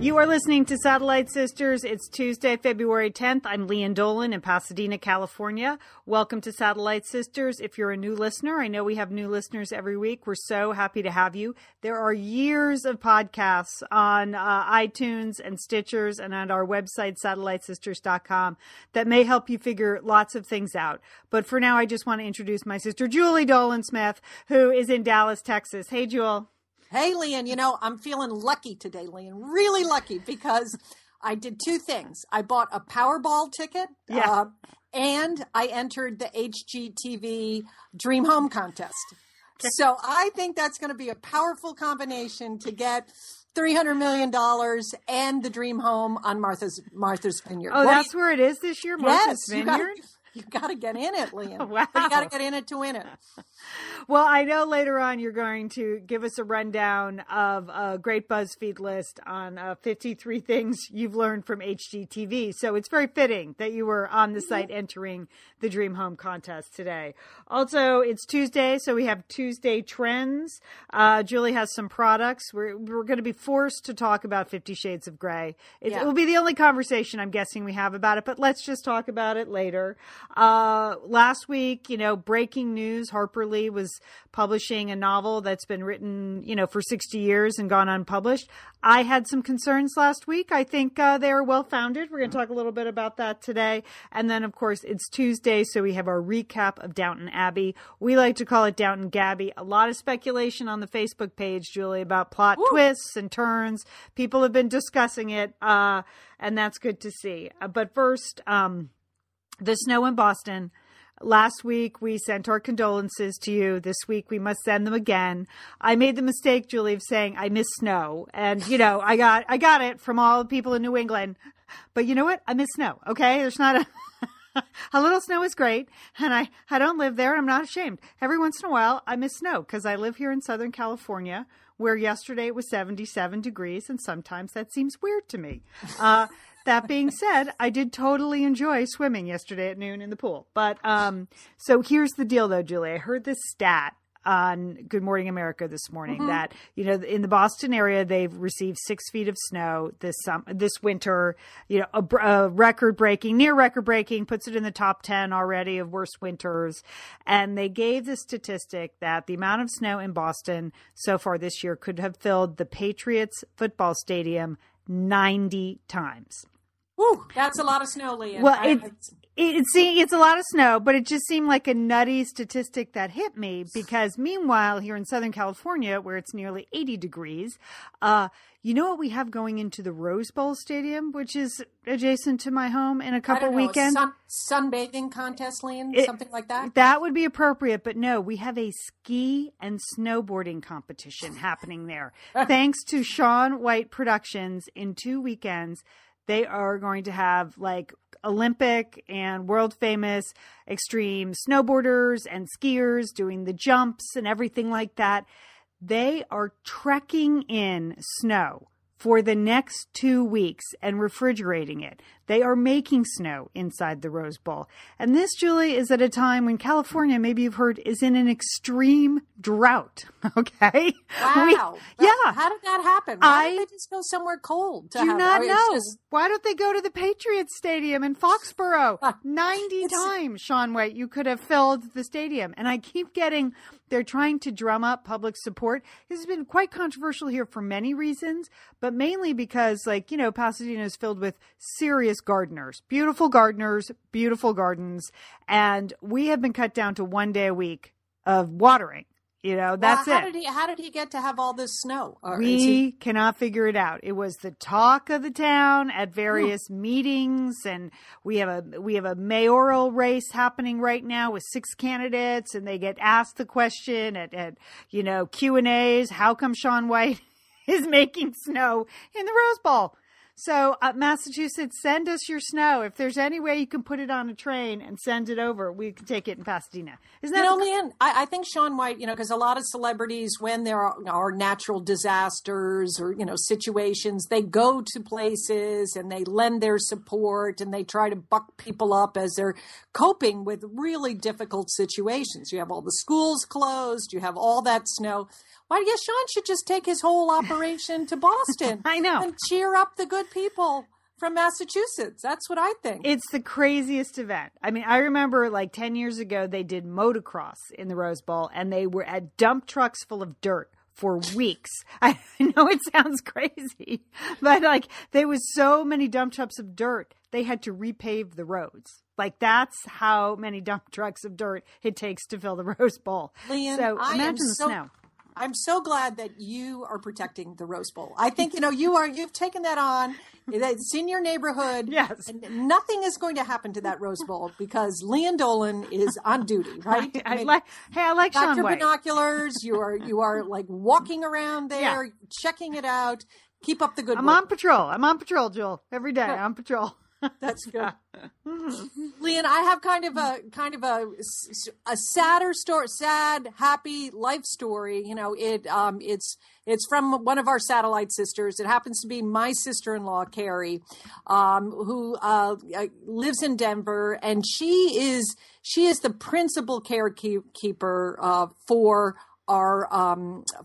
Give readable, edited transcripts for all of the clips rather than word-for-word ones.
You are listening to Satellite Sisters. It's Tuesday, February 10th. I'm Lianne Dolan in Pasadena, California. Welcome to Satellite Sisters. If you're a new listener, I know we have new listeners every week. We're so happy to have you. There are years of podcasts on iTunes and Stitchers and on our website, satellitesisters.com, that may help you figure lots of things out. But for now, I just want to introduce my sister, Julie Dolan-Smith, who is in Dallas, Texas. Hey, Jewel. Hey, Lianne, you know, I'm feeling lucky today, Lianne, really lucky, because I did two things. I bought a Powerball ticket and I entered the HGTV Dream Home contest. Okay. So I think that's going to be a powerful combination to get $300 million and the dream home on Martha's Vineyard. Oh, that's where it is this year, Martha's Vineyard? You got to get in it, Lianne. Wow. You got to get in it to win it. Well, I know later on you're going to give us a rundown of a great BuzzFeed list on 53 things you've learned from HGTV. So it's very fitting that you were on the site entering the Dream Home contest today. Also, it's Tuesday, so we have Tuesday Trends. Julie has some products. We're going to be forced to talk about 50 Shades of Grey. It will be the only conversation I'm guessing we have about it, but let's just talk about it later. Last week, you know, breaking news, Harper Lee was publishing a novel that's been written, you know, for 60 years and gone unpublished. I had some concerns last week. I think they are well-founded. We're going to talk a little bit about that today. And then, of course, it's Tuesday, so we have our recap of Downton Abbey. We like to call it Downton Gabby. A lot of speculation on the Facebook page, Julie, about plot twists and turns. People have been discussing it, and that's good to see. But first, the snow in Boston. Last week, we sent our condolences to you. This week, we must send them again. I made the mistake, Julie, of saying I miss snow. And, you know, I got it from all the people in New England. But you know what? I miss snow. Okay? There's not a little snow is great. And I don't live there. I'm not ashamed. Every once in a while, I miss snow because I live here in Southern California, where yesterday it was 77 degrees. And sometimes that seems weird to me. That being said, I did totally enjoy swimming yesterday at noon in the pool. But so here's the deal, though, Julie. I heard this stat on Good Morning America this morning that, you know, in the Boston area, they've received 6 feet of snow this winter, you know, a near record breaking, puts it in the top 10 already of worst winters. And they gave the statistic that the amount of snow in Boston so far this year could have filled the Patriots football stadium 90 times. Woo, that's a lot of snow, Lianne. Well, it's a lot of snow, but it just seemed like a nutty statistic that hit me because meanwhile, here in Southern California, where it's nearly 80 degrees, you know what we have going into the Rose Bowl stadium, which is adjacent to my home in a couple weekends? Sunbathing contest, Lianne, something like that? That would be appropriate, but no, we have a ski and snowboarding competition happening there. Thanks to Sean White Productions, in 2 weekends, they are going to have like Olympic and world famous extreme snowboarders and skiers doing the jumps and everything like that. They are trekking in snow for the next 2 weeks and refrigerating it. They are making snow inside the Rose Bowl. And this, Julie, is at a time when California, maybe you've heard, is in an extreme drought. Okay? Wow. How did that happen? Why did they just go somewhere cold? I do not know. Why don't they go to the Patriots Stadium in Foxborough? 90 times, Sean White, you could have filled the stadium. And I keep getting... They're trying to drum up public support. This has been quite controversial here for many reasons, but mainly because, like, you know, Pasadena is filled with serious gardeners, beautiful gardens, and we have been cut down to 1 day a week of watering. You know, that's it. How did he get to have all this snow? We cannot figure it out. It was the talk of the town at various meetings, and we have a mayoral race happening right now with 6 candidates, and they get asked the question at Q&As, how come Shaun White is making snow in the Rose Bowl? So Massachusetts, send us your snow. If there's any way you can put it on a train and send it over, we can take it in Pasadena. Isn't that Leanne, I think Shaun White, because a lot of celebrities, when there are natural disasters or, situations, they go to places and they lend their support and they try to buck people up as they're coping with really difficult situations. You have all the schools closed. You have all that snow. Well, I guess Shaun should just take his whole operation to Boston. I know. And cheer up the good people from Massachusetts. That's what I think. It's the craziest event. I mean, I remember 10 years ago, they did motocross in the Rose Bowl, and they were at dump trucks full of dirt for weeks. I know it sounds crazy, but there was so many dump trucks of dirt, they had to repave the roads. That's how many dump trucks of dirt it takes to fill the Rose Bowl. Leanne, so imagine the snow. I'm so glad that you are protecting the Rose Bowl. I think, you've taken that on. It's in your neighborhood. Yes. And nothing is going to happen to that Rose Bowl because Lianne Dolan is on duty, right? I like Shaun White. Dr. Binoculars, you are walking around there, checking it out. Keep up the good work. I'm on patrol, Jewel. Every day, I'm on patrol. That's good. Leanne, I have kind of a sadder story, sad, happy life story. It's from one of our Satellite Sisters. It happens to be my sister-in-law, Carrie, who lives in Denver, and she is the principal carekeeper for our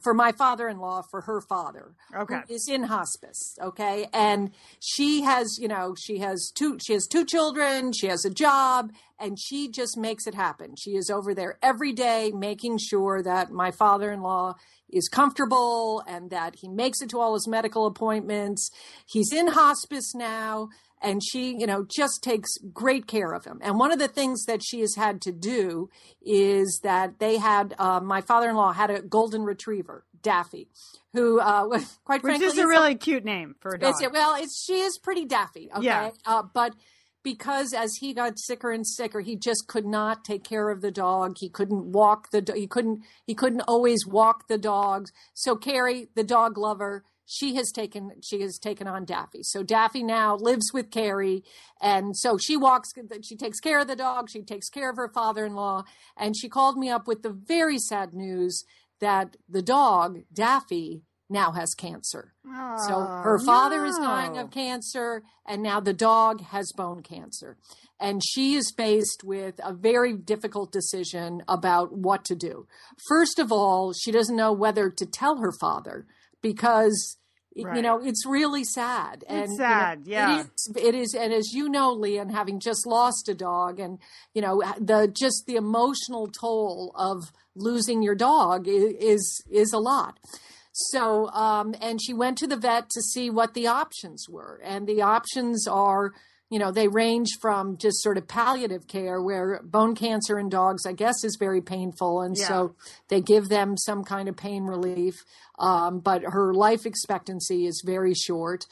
for my father-in-law, for her father, who is in hospice. Okay, and she has 2 children. She has a job, and she just makes it happen. She is over there every day, making sure that my father-in-law is comfortable and that he makes it to all his medical appointments. He's in hospice now, and she, just takes great care of him. And one of the things that she has had to do is that they had, my father-in-law had a golden retriever, Daffy, who, quite frankly, which is a really cute name for a dog. She is pretty daffy. Okay, yeah. But because as he got sicker and sicker, he just could not take care of the dog. He couldn't walk the dog. He couldn't always walk the dogs. So Carrie, the dog lover, she has taken on Daffy. So Daffy now lives with Carrie, and so she takes care of the dog, she takes care of her father-in-law, and she called me up with the very sad news that the dog, Daffy, now has cancer. Oh, so her father is dying of cancer, and now the dog has bone cancer. And she is faced with a very difficult decision about what to do. First of all, she doesn't know whether to tell her father because, it's really sad. It is. And as you know, Leanne, having just lost a dog and, the emotional toll of losing your dog is a lot. So, and she went to the vet to see what the options were. And the options are, they range from just sort of palliative care, where bone cancer in dogs, I guess, is very painful. And so they give them some kind of pain relief. But her life expectancy is very short.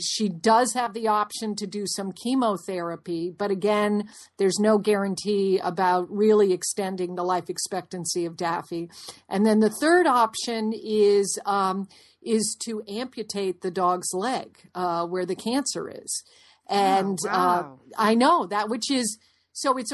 She does have the option to do some chemotherapy, but again, there's no guarantee about really extending the life expectancy of Daffy. And then the third option is to amputate the dog's leg, where the cancer is. And I know that, which is, so it's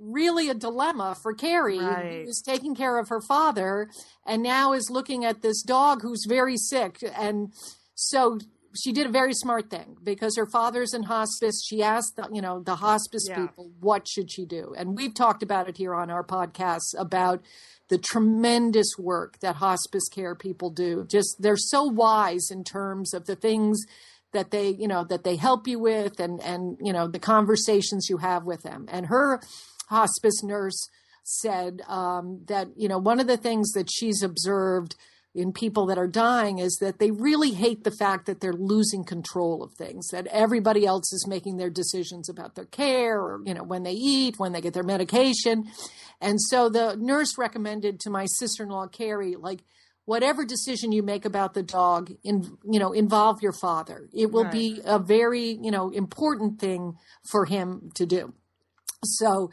really a dilemma for Carrie, who's taking care of her father and now is looking at this dog who's very sick. And so she did a very smart thing because her father's in hospice. She asked the hospice people, what should she do? And we've talked about it here on our podcast about the tremendous work that hospice care people do. Just, they're so wise in terms of the things that they, that they help you with and the conversations you have with them. And her hospice nurse said that, one of the things that she's observed in people that are dying is that they really hate the fact that they're losing control of things, that everybody else is making their decisions about their care or, when they eat, when they get their medication. And so the nurse recommended to my sister-in-law, Carrie, like, whatever decision you make about the dog, involve your father. It will be a very, important thing for him to do. So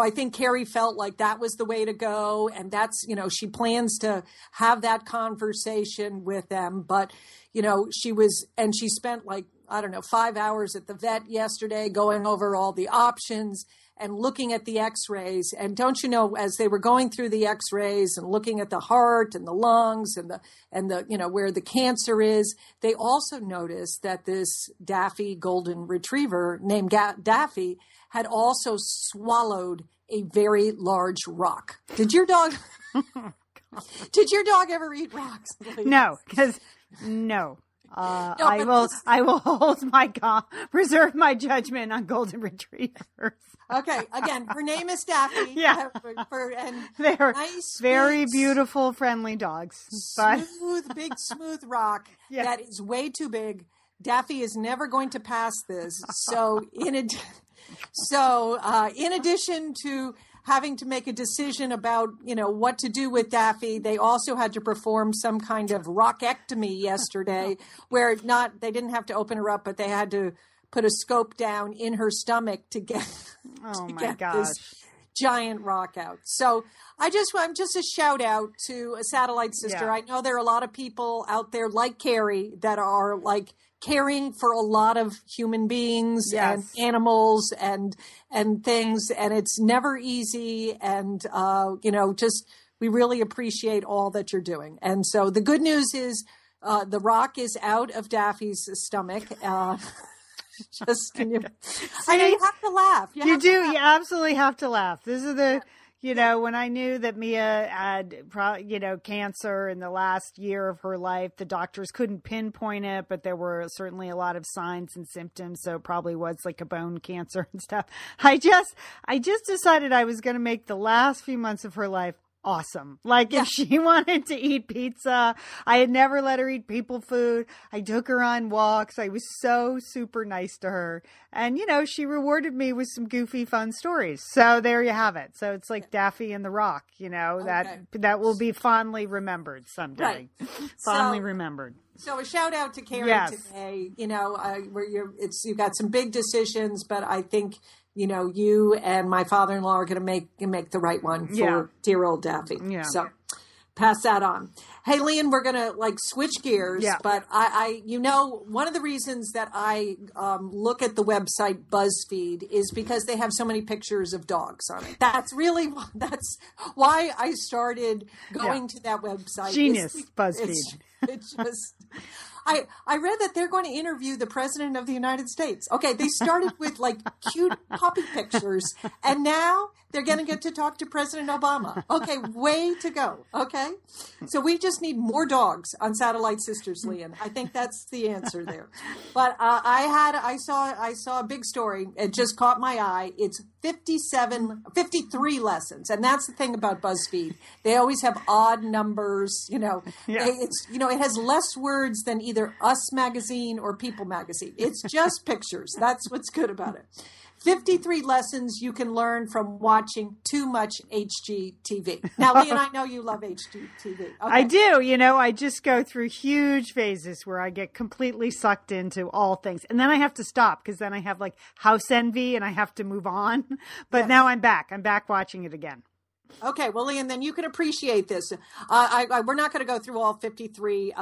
I think Carrie felt like that was the way to go. And that's, she plans to have that conversation with them. But, she spent 5 hours at the vet yesterday going over all the options and looking at the x-rays. And don't you know, as they were going through the x-rays and looking at the heart and the lungs and the where the cancer is, they also noticed that this Daffy golden retriever named Daffy had also swallowed a very large rock. Did your dog ever eat rocks? No. I will hold my preserve my judgment on golden retrievers. Okay, again, her name is Daffy. Yeah, they're nice, very beautiful, friendly dogs. Smooth rock that is way too big. Daffy is never going to pass this. So in addition to having to make a decision about, what to do with Daffy, they also had to perform some kind of rockectomy yesterday where they didn't have to open her up, but they had to put a scope down in her stomach to get, this giant rock out. So I'm just a shout out to a Satellite Sister. Yeah. I know there are a lot of people out there like Carrie that are caring for a lot of human beings and animals and things. And it's never easy. And, we really appreciate all that you're doing. And so the good news is the rock is out of Daffy's stomach. I know you have to laugh. You absolutely have to laugh. This is the... when I knew that Mia had, cancer in the last year of her life, the doctors couldn't pinpoint it, but there were certainly a lot of signs and symptoms. So it probably was a bone cancer and stuff. I just decided I was going to make the last few months of her life awesome. If she wanted to eat pizza, I had never let her eat people food. I took her on walks. I was so super nice to her. And, she rewarded me with some goofy, fun stories. So there you have it. So it's like Daffy and the Rock, okay. that will be fondly remembered someday. Right. Fondly remembered. So a shout out to Carrie today, you've got some big decisions, but I think, you and my father-in-law are going to make the right one for dear old Daffy. Yeah. So pass that on. Hey, Lianne, we're going to switch gears, but I one of the reasons that I look at the website BuzzFeed is because they have so many pictures of dogs on it. That's why I started going to that website. Genius, BuzzFeed. I read that they're going to interview the president of the United States. Okay, they started with cute puppy pictures, and now they're going to get to talk to President Obama. Okay, way to go. Okay, so we just need more dogs on Satellite Sisters, Lianne. I think that's the answer there. But I saw a big story. It just caught my eye. It's 53 lessons, and that's the thing about BuzzFeed. They always have odd numbers. It has less words than either Us Magazine or People Magazine. It's just pictures. That's what's good about it. 53 lessons you can learn from watching too much HGTV. Now, Lianne, I know you love HGTV. Okay. I do. I just go through huge phases where I get completely sucked into all things. And then I have to stop because then I have house envy and I have to move on. But now I'm back. I'm back watching it again. Okay, well, Lianne, then you can appreciate this. We're not going to go through all 53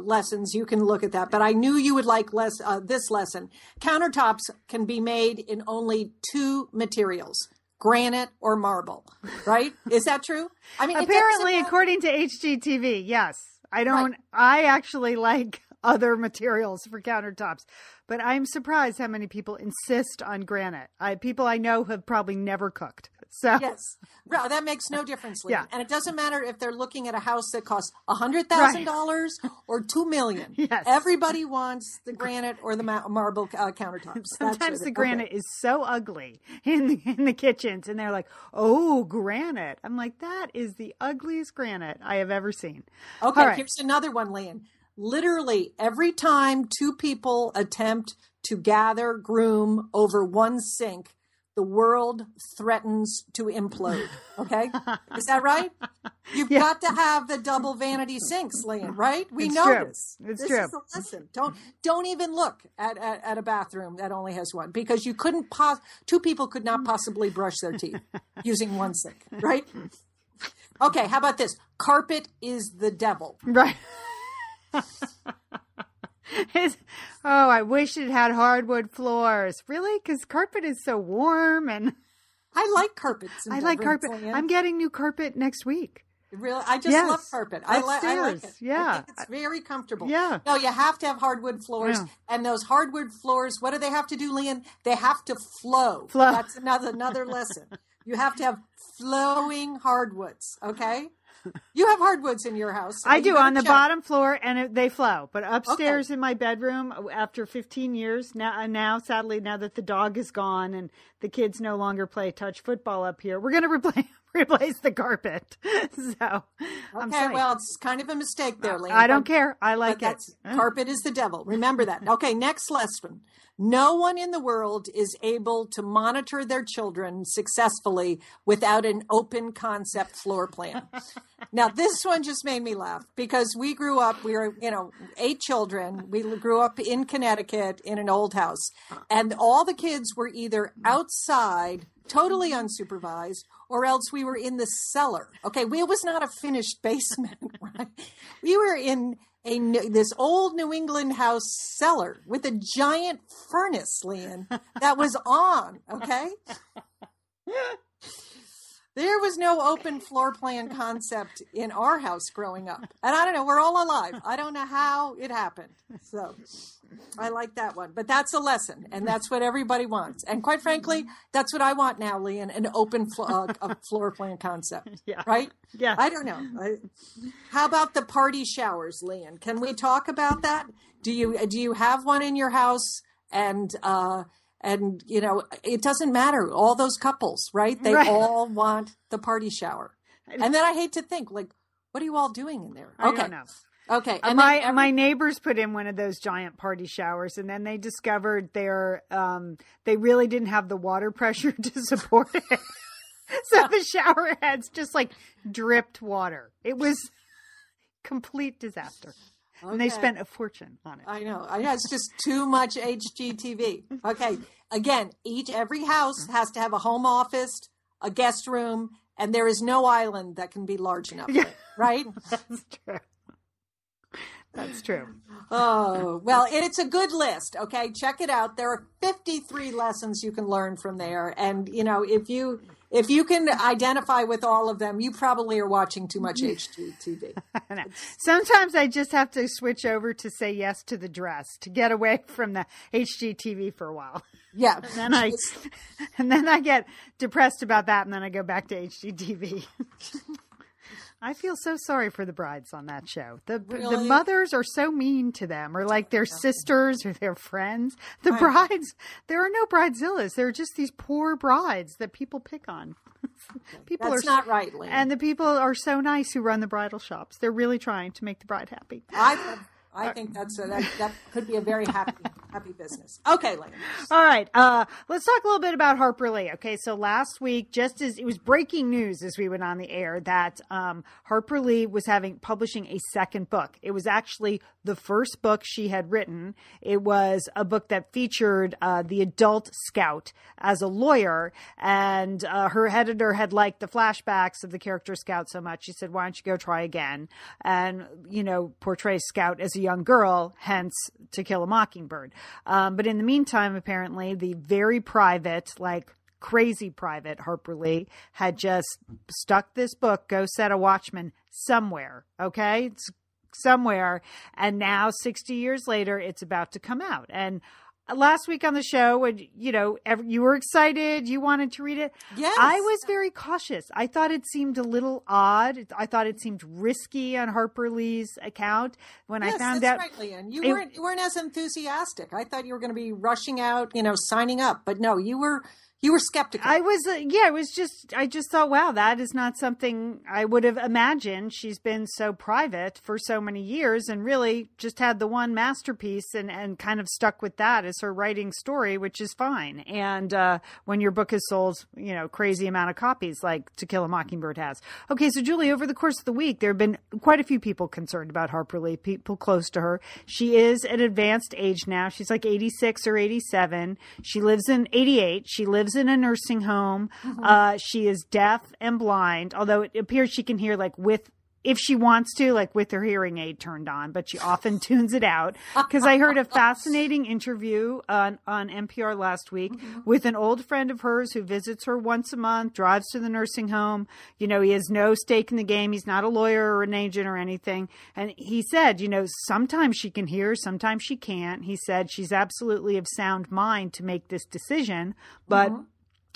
lessons. You can look at that. But I knew you would like this lesson. Countertops can be made in only two materials, granite or marble, right? Is that true? I mean, apparently, according to HGTV, yes. I don't. Right. I actually like other materials for countertops, but I'm surprised how many people insist on granite. People I know have probably never cooked. So yes, well, that makes no difference, Lianne. Yeah. And it doesn't matter if they're looking at a house that costs $100,000 or $2 million. Yes. Everybody wants the granite or the marble countertops. Sometimes the granite is so ugly in the kitchens, and they're like, "Oh, granite." I'm like, "That is the ugliest granite I have ever seen." Okay, all right. Here's another one, Lianne. Literally every time two people attempt to gather groom over one sink, the world threatens to implode. Okay? Is that right? You've got to have the double vanity sinks, Lianne, right? We know this. It's true. This is the lesson. Don't even look at a bathroom that only has one, because you couldn't two people could not possibly brush their teeth using one sink, right? Okay, how about this? Carpet is the devil. Right. Oh, I wish it had hardwood floors. Really? Because carpet is so warm, and I like carpets. I like carpet. I'm getting new carpet next week. Really? I just love carpet. I like it. Yeah. I think it's very comfortable. Yeah. No, you have to have hardwood floors. Yeah. And those hardwood floors, what do they have to do, Lianne? They have to flow. That's another lesson. You have to have flowing hardwoods, okay? You have hardwoods in your house. So I do, on the bottom floor, and they flow. But upstairs in my bedroom, after 15 years, now sadly, now that the dog is gone and the kids no longer play touch football up here, we're going to replace the carpet. It's kind of a mistake there, Lianne. I don't care. I like it. Carpet is the devil. Remember that. Okay, next lesson. No one in the world is able to monitor their children successfully without an open concept floor plan. Now, this one just made me laugh, because we grew up, we were, 8 children. We grew up in Connecticut in an old house, and all the kids were either outside totally unsupervised, or else we were in the cellar. Okay, it was not a finished basement, right? We were in this old New England house cellar with a giant furnace, Lianne, that was on, okay? There was no open floor plan concept in our house growing up. And I don't know, we're all alive. I don't know how it happened. So I like that one. But that's a lesson, and that's what everybody wants. And quite frankly, that's what I want now, Lianne, an open floor plan concept. Yeah. Right? Yeah. I don't know. How about the party showers, Lianne? Can we talk about that? Do you have one in your house? And, it doesn't matter. All those couples, right? They all want the party shower. And then I hate to think, what are you all doing in there? Okay. I don't know. Okay. And my neighbors put in one of those giant party showers, and then they discovered they really didn't have the water pressure to support it. So the shower heads just dripped water. It was complete disaster. Okay. And they spent a fortune on it. I know. It's just too much HGTV. Okay. Again, every house has to have a home office, a guest room, and there is no island that can be large enough. Yeah. Right? That's true. That's true. Oh, well, it's a good list. Okay. Check it out. There are 53 lessons you can learn from there. And, if you can identify with all of them, you probably are watching too much HGTV. Sometimes I just have to switch over to Say Yes to the Dress to get away from the HGTV for a while. Yeah. And then I get depressed about that, and then I go back to HGTV. I feel so sorry for the brides on that show. The mothers are so mean to them, or like their sisters or their friends. The brides, there are no bridezillas. There are just these poor brides that people pick on. That's not right, Lianne. And the people are so nice who run the bridal shops. They're really trying to make the bride happy. I think that's that could be a very happy business. Okay, Lianne. All right. Let's talk a little bit about Harper Lee. Okay, so last week, just as it was breaking news as we went on the air, that Harper Lee was publishing a second book. It was actually the first book she had written. It was a book that featured the adult Scout as a lawyer, and her editor had liked the flashbacks of the character Scout so much. She said, "Why don't you go try again and portray Scout as a young girl, hence To Kill a Mockingbird." But in the meantime, apparently the very private, crazy private Harper Lee had just stuck this book, "Go Set a Watchman," somewhere. Okay. It's somewhere. And now 60 years later, it's about to come out. And last week on the show, you were excited. You wanted to read it. Yes. I was very cautious. I thought it seemed a little odd. I thought it seemed risky on Harper Lee's account. When I found out, that's right, Lianne. You weren't as enthusiastic. I thought you were going to be rushing out, signing up. But no, you were. You were skeptical. I was, yeah, it was just, I just thought, wow, that is not something I would have imagined. She's been so private for so many years and really just had the one masterpiece and kind of stuck with that as her writing story, which is fine. And when your book has sold, you know, crazy amount of copies like To Kill a Mockingbird has. Okay, so Julie, over the course of the week, there have been quite a few people concerned about Harper Lee, people close to her. She is an advanced age now. She's like 86 or 87. She lives in 88. She lives in a nursing home. Mm-hmm. She is deaf and blind, although it appears she can hear like with, if she wants to, like with her hearing aid turned on, but she often tunes it out. Because I heard a fascinating interview on NPR last week mm-hmm. with an old friend of hers who visits her once a month, drives to the nursing home. You know, he has no stake in the game. He's not a lawyer or an agent or anything. And he said, you know, sometimes she can hear, sometimes she can't. He said she's absolutely of sound mind to make this decision, but mm-hmm.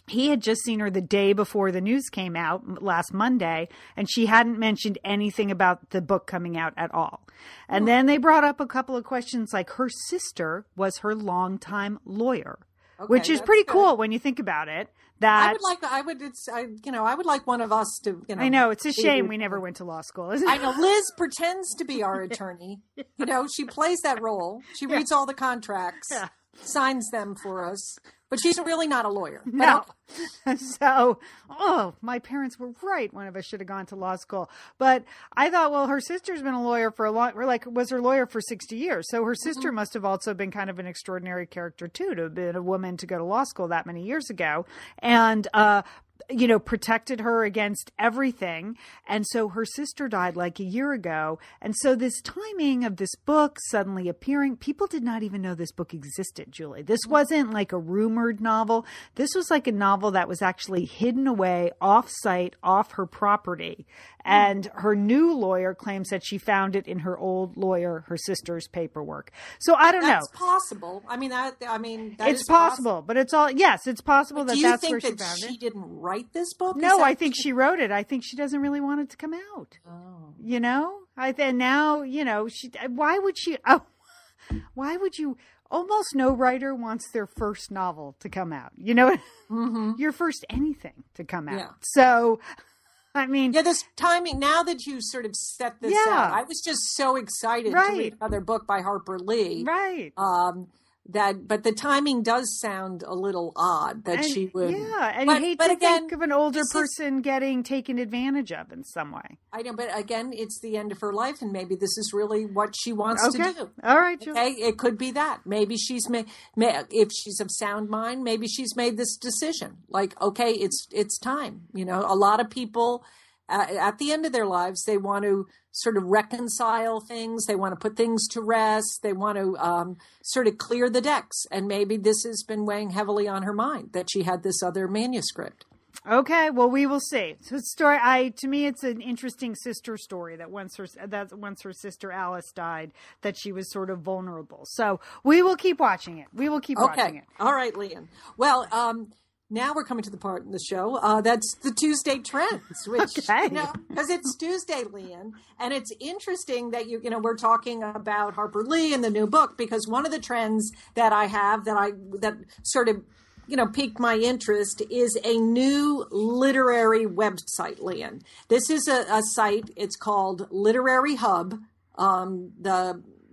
he had just seen her the day before the news came out last Monday, and she hadn't mentioned anything about the book coming out at all. And then they brought up a couple of questions like her sister was her longtime lawyer, okay, which is pretty cool when you think about it. That I would like, I would like one of us to, you know. I know, it's a shame we never went to law school, isn't it? I know, Liz pretends to be our attorney. You know, she plays that role. She reads all the contracts, signs them for us. But she's really not a lawyer. No. So, my parents were right. One of us should have gone to law school. But I thought, well, her sister's been a lawyer for a long, we're like, was her lawyer for 60 years. So her sister mm-hmm. must have also been kind of an extraordinary character too, to have been a woman to go to law school that many years ago. And, you know, protected her against everything. And so her sister died like a year ago. And so this timing of this book suddenly appearing, people did not even know this book existed, Julie. This wasn't like a rumored novel. This was like a novel that was actually hidden away off site, off her property. And her new lawyer claims that she found it in her old lawyer, her sister's paperwork. So I don't know. That's possible. I mean, that it's possible, but it's all, yes, it's possible that that's where she found it. Do you think that she didn't write this book? No, I think she wrote it. I think she doesn't really want it to come out. Oh. You know, why would you? Almost no writer wants their first novel to come out. You know, mm-hmm. your first anything to come out. Yeah. So. I mean, yeah, this timing, now that you sort of set this out, I was just so excited to read another book by Harper Lee. Right. But the timing does sound a little odd that she would. Yeah, and I hate to think of an older person getting taken advantage of in some way. I know, but again, it's the end of her life, and maybe this is really what she wants to do. All right, Julie. Okay, it could be that. Maybe she's if she's of sound mind, maybe she's made this decision. Like, okay, it's time. You know, a lot of people at the end of their lives, they want to sort of reconcile things. They want to put things to rest. They want to sort of clear the decks. And maybe this has been weighing heavily on her mind that she had this other manuscript. Okay, well, we will see. So story, to me, it's an interesting sister story that once her sister Alice died, that she was sort of vulnerable. So we will keep watching it. All right, Lianne. Well, now we're coming to the part in the show that's the Tuesday trends, which because it's Tuesday, Lianne, and it's interesting that we're talking about Harper Lee and the new book, because one of the trends that I have that sort of piqued my interest is a new literary website, Lianne. This is a site. It's called Literary Hub.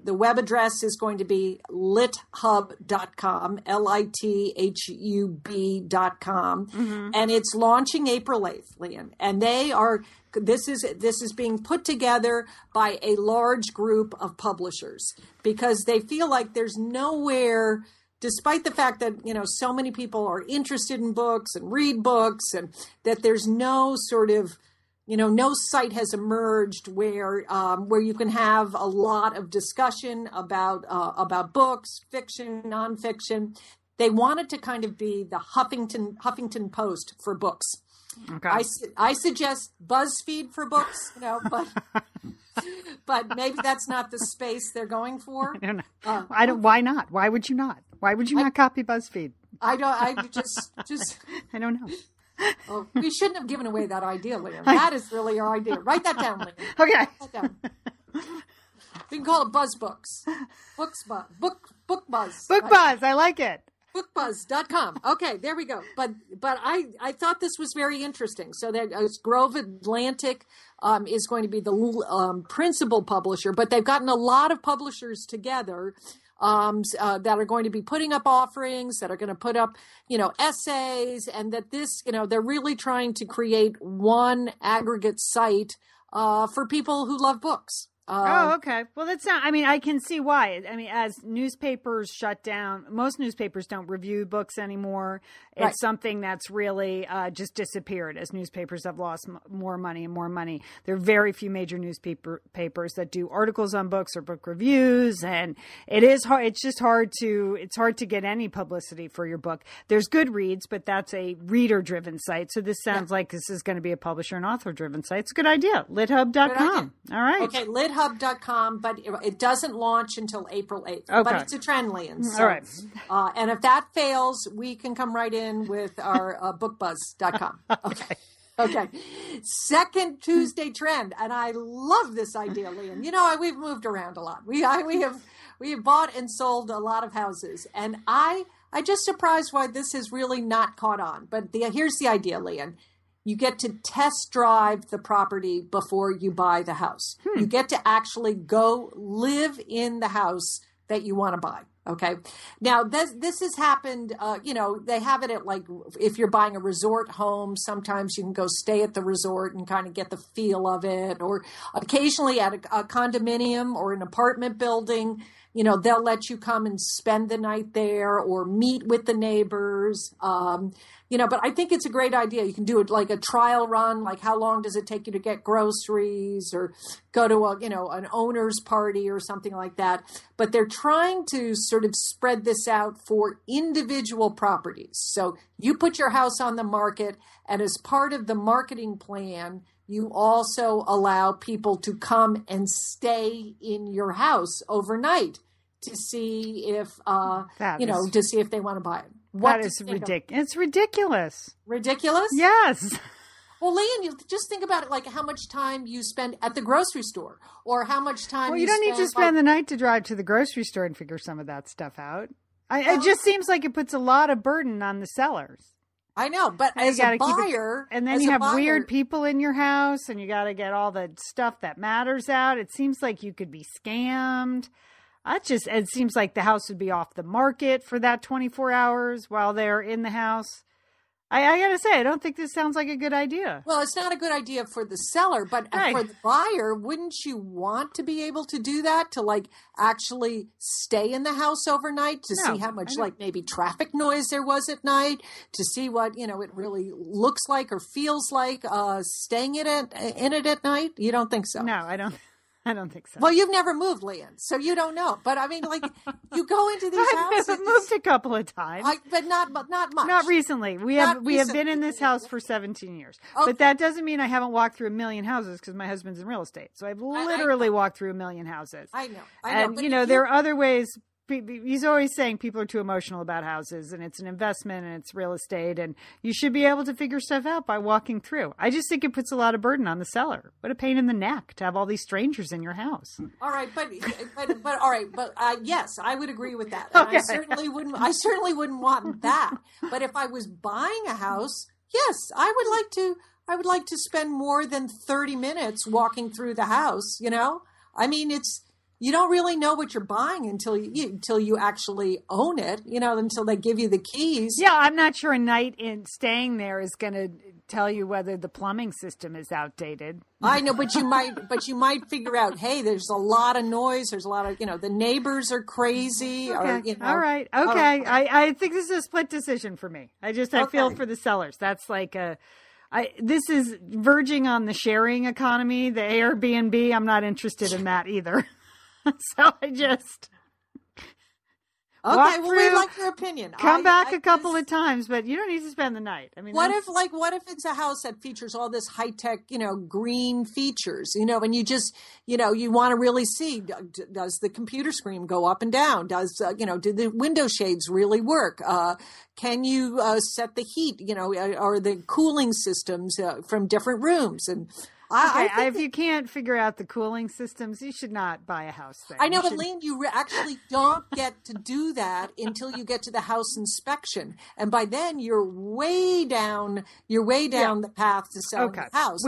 The web address is going to be lithub.com, LITHUB.com. Mm-hmm. And it's launching April 8th, Lianne. And this is being put together by a large group of publishers, because they feel like there's nowhere, despite the fact that, so many people are interested in books and read books, and that there's no sort of no site has emerged where you can have a lot of discussion about books, fiction, nonfiction. They want it to kind of be the Huffington Post for books. Okay. I suggest BuzzFeed for books, but maybe that's not the space they're going for. I don't know. Why not? Why would you not? Why would you not copy BuzzFeed? I don't know. Oh, we shouldn't have given away that idea, Lianne. That is really our idea. Write that down, Lianne. Okay. Write that down. We can call it Buzz Books. Book Buzz. I like it. Bookbuzz.com. Okay, there we go. But I thought this was very interesting. So that Grove Atlantic is going to be the principal publisher, but they've gotten a lot of publishers together that are going to be putting up offerings, that are going to put up, you know, essays, and that this, you know, they're really trying to create one aggregate site for people who love books. Oh, okay. Well, that's not, I mean, I can see why. I mean, as newspapers shut down, most newspapers don't review books anymore. It's right. Something that's really just disappeared as newspapers have lost more money and more money. There are very few major newspapers that do articles on books or book reviews. And it is hard. It's just hard to, it's hard to get any publicity for your book. There's Goodreads, but that's a reader driven site. So this sounds like this is going to be a publisher and author driven site. It's a good idea. LitHub.com. All right. Okay. LitHub.com, but it doesn't launch until April 8th. Okay. But it's a Trendlian. So, all right. And if that fails, we can come right in with our bookbuzz.com. Okay. Okay. Second Tuesday trend. And I love this idea, Liam. You know, we've moved around a lot. We have bought and sold a lot of houses. And I just surprised why this has really not caught on. But here's the idea, Liam. You get to test drive the property before you buy the house. You get to actually go live in the house that you want to buy. Okay. Now this has happened, you know, they have it at, like, if you're buying a resort home, sometimes you can go stay at the resort and kind of get the feel of it, or occasionally at a condominium or an apartment building, you know, they'll let you come and spend the night there or meet with the neighbors. You know, but I think it's a great idea. You can do it like a trial run, like how long does it take you to get groceries, or go to a, you know, an owner's party or something like that. But they're trying to sort of spread this out for individual properties. So you put your house on the market, and as part of the marketing plan, you also allow people to come and stay in your house overnight to see if, you know, to see if they want to buy it. What that is ridiculous. It's ridiculous. Ridiculous? Yes. Well, Lianne, you just think about it, like how much time you spend at the grocery store, or how much time. Well, you don't need to spend the night to drive to the grocery store and figure some of that stuff out. It just seems like it puts a lot of burden on the sellers. I know, but as a buyer, and then you have weird people in your house, and you got to get all the stuff that matters out. It seems like you could be scammed. It seems like the house would be off the market for that 24 hours while they're in the house. I got to say, I don't think this sounds like a good idea. Well, it's not a good idea for the seller, but for the buyer, wouldn't you want to be able to do that, to like actually stay in the house overnight to see how much like maybe traffic noise there was at night, to see what, you know, it really looks like or feels like staying in it at night? You don't think so? No, I don't. I don't think so. Well, you've never moved, Lianne, so you don't know. But I mean, like, you go into these houses. I've moved a couple of times, but not much. Not recently. We have been in this house for 17 years, okay. But that doesn't mean I haven't walked through a million houses, because my husband's in real estate. So I've literally walked through a million houses. I know. And you know, there are other ways. He's always saying people are too emotional about houses, and it's an investment, and it's real estate, and you should be able to figure stuff out by walking through. I just think it puts a lot of burden on the seller. What a pain in the neck to have all these strangers in your house. All right, but all right, but yes, I would agree with that. And okay. I certainly wouldn't want that. But if I was buying a house, yes, I would like to spend more than 30 minutes walking through the house, you know? I mean, it's you don't really know what you're buying until you actually own it, you know, until they give you the keys. Yeah, I'm not sure a night in staying there is going to tell you whether the plumbing system is outdated. I know, but you might figure out, hey, there's a lot of noise. There's a lot of, you know, the neighbors are crazy. Okay. Or, you know, all right. Okay. I think this is a split decision for me. I feel for the sellers. That's like this is verging on the sharing economy, the Airbnb. I'm not interested in that either. So I just walk through, we like your opinion. Come back a couple of times, but you don't need to spend the night. I mean, what if it's a house that features all this high tech, you know, green features, you know, and you just, you know, you want to really see, does the computer screen go up and down? Does you know, do the window shades really work? Can you set the heat, you know, or the cooling systems from different rooms and. I if you can't figure out the cooling systems, you should not buy a house there. I know, but Lianne, you actually don't get to do that until you get to the house inspection, and by then you're way down. You're way down the path to selling the house.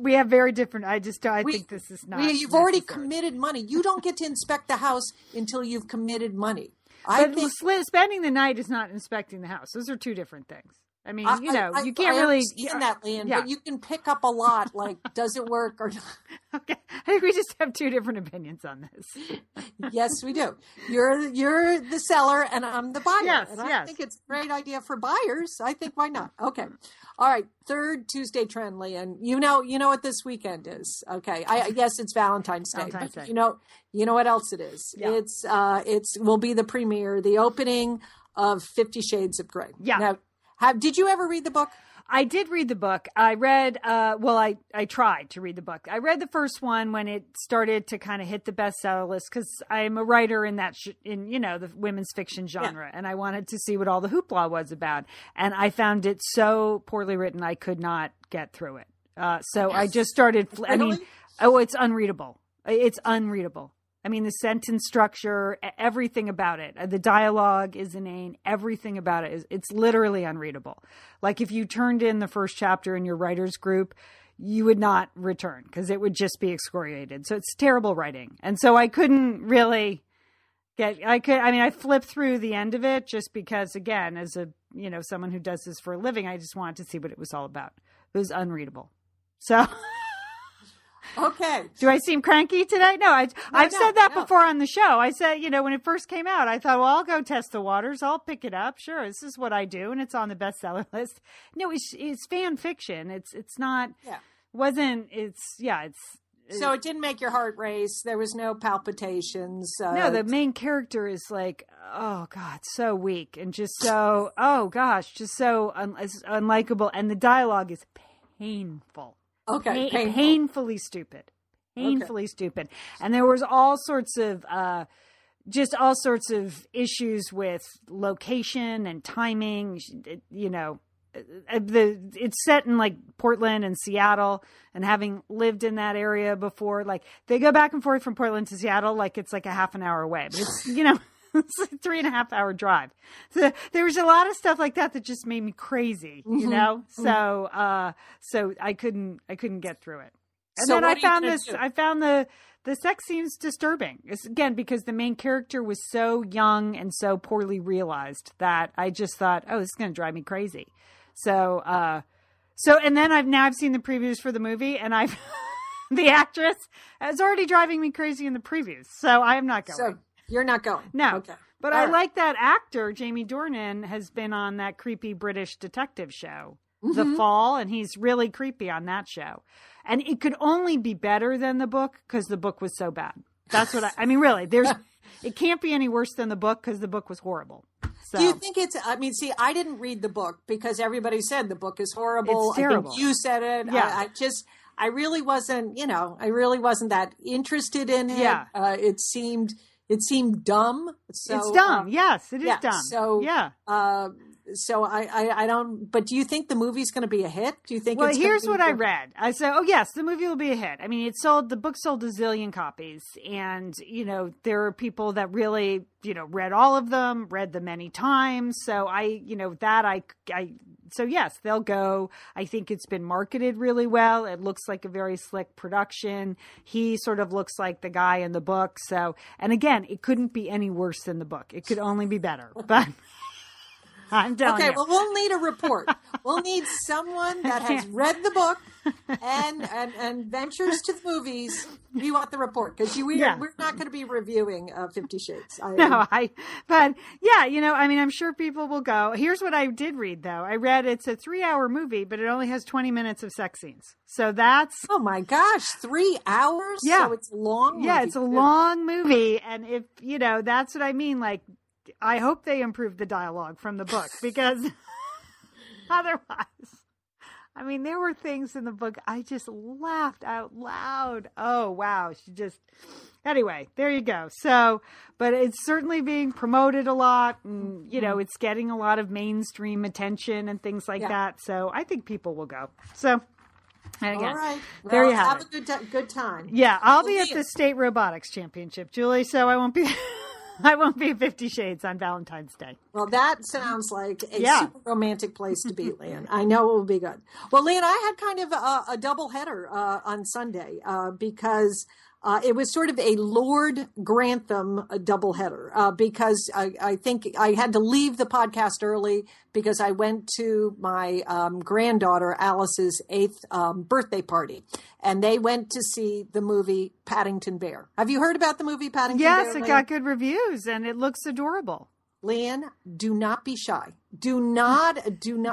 We have very different. I think this is not. You've already committed money. You don't get to inspect the house until you've committed money. I think spending the night is not inspecting the house. Those are two different things. I mean, you can't really in that, Lianne, but you can pick up a lot. Like, does it work or not? Okay, I think we just have two different opinions on this. Yes, we do. You're the seller, and I'm the buyer. Yes, and I think it's a great idea for buyers. I think, why not? Okay, all right. Third Tuesday trend, Lianne. You know what this weekend is. Okay, yes, it's Valentine's Day. You know what else it is. Yeah. It's will be the premiere, the opening of 50 Shades of Grey. Yeah. Now, did you ever read the book? I did read the book. I read, I tried to read the book. I read the first one when it started to kind of hit the bestseller list because I'm a writer in that, the women's fiction genre. Yeah. And I wanted to see what all the hoopla was about. And I found it so poorly written, I could not get through it. I just started, it's unreadable. It's unreadable. I mean, the sentence structure, everything about it, the dialogue is inane. Everything about it it's literally unreadable. Like, if you turned in the first chapter in your writer's group, you would not return because it would just be excoriated. So it's terrible writing. And so I couldn't really I flipped through the end of it just because, again, as a, someone who does this for a living, I just wanted to see what it was all about. It was unreadable. So... Okay. Do I seem cranky today? No, I've said that before on the show. I said, when it first came out, I thought, well, I'll go test the waters. I'll pick it up. Sure, this is what I do, and it's on the bestseller list. No, it's fan fiction. It's not. Yeah. Wasn't it's yeah. It's so it didn't make your heart race. There was no palpitations. No, the main character is like, oh God, so weak and just so oh gosh, just so unlikable, and the dialogue is painful. Okay. Painfully stupid. Painfully stupid. And there was all sorts of issues with location and timing. It's set in like Portland and Seattle, and having lived in that area before, like they go back and forth from Portland to Seattle, like it's like a half an hour away, but it's, it's a 3.5 hour drive. So there was a lot of stuff like that just made me crazy, Mm-hmm. So I couldn't get through it. And so then I found the sex scenes disturbing. It's, again, because the main character was so young and so poorly realized that I just thought, oh, this is going to drive me crazy. So and then I've seen the previews for the movie, and I've the actress is already driving me crazy in the previews. So I am not going. So, you're not going. No. Okay. But I like that actor, Jamie Dornan, has been on that creepy British detective show, mm-hmm. The Fall, and he's really creepy on that show. And it could only be better than the book because the book was so bad. That's what I mean, really, it can't be any worse than the book because the book was horrible. So. Do you think I didn't read the book because everybody said the book is horrible. It's terrible. I think you said it. Yeah. I really wasn't, that interested in it. Yeah. It seemed dumb. So, it's dumb. Yes, it is dumb. So, yeah. But do you think the movie's going to be a hit? Do you think? Well, here's what I read. I said, oh yes, the movie will be a hit. I mean, the book sold a zillion copies, and there are people that really read all of them, read them many times. So so yes, they'll go. I think it's been marketed really well. It looks like a very slick production. He sort of looks like the guy in the book. So, and again, it couldn't be any worse than the book. It could only be better, but. I'm telling you. Okay, well, we'll need a report. We'll need someone that has read the book and ventures to the movies. We want the report because we're not going to be reviewing 50 Shades. I'm sure people will go. Here's what I did read, though. I read it's a 3-hour movie, but it only has 20 minutes of sex scenes. So that's... Oh, my gosh, 3 hours? Yeah. So it's a long movie. Yeah, it's a long movie. And if, that's what I mean, like... I hope they improve the dialogue from the book because otherwise, I mean, there were things in the book. I just laughed out loud. Oh, wow. Anyway, there you go. So, but it's certainly being promoted a lot and, it's getting a lot of mainstream attention and things like that. So I think people will go. So All right. Well, there you have it. A good time. Yeah, I'll be at the State Robotics Championship, Julie, so I won't be I won't be at 50 Shades on Valentine's Day. Well, that sounds like a super romantic place to be, Lianne. I know it will be good. Well, Lianne, I had kind of a doubleheader on Sunday because it was sort of a Lord Grantham doubleheader because I think I had to leave the podcast early because I went to my granddaughter Alice's 8th birthday party, and they went to see the movie Paddington Bear. Have you heard about the movie Paddington Bear? Yes, it got good reviews, and it looks adorable. Lianne, do not be shy. Do not,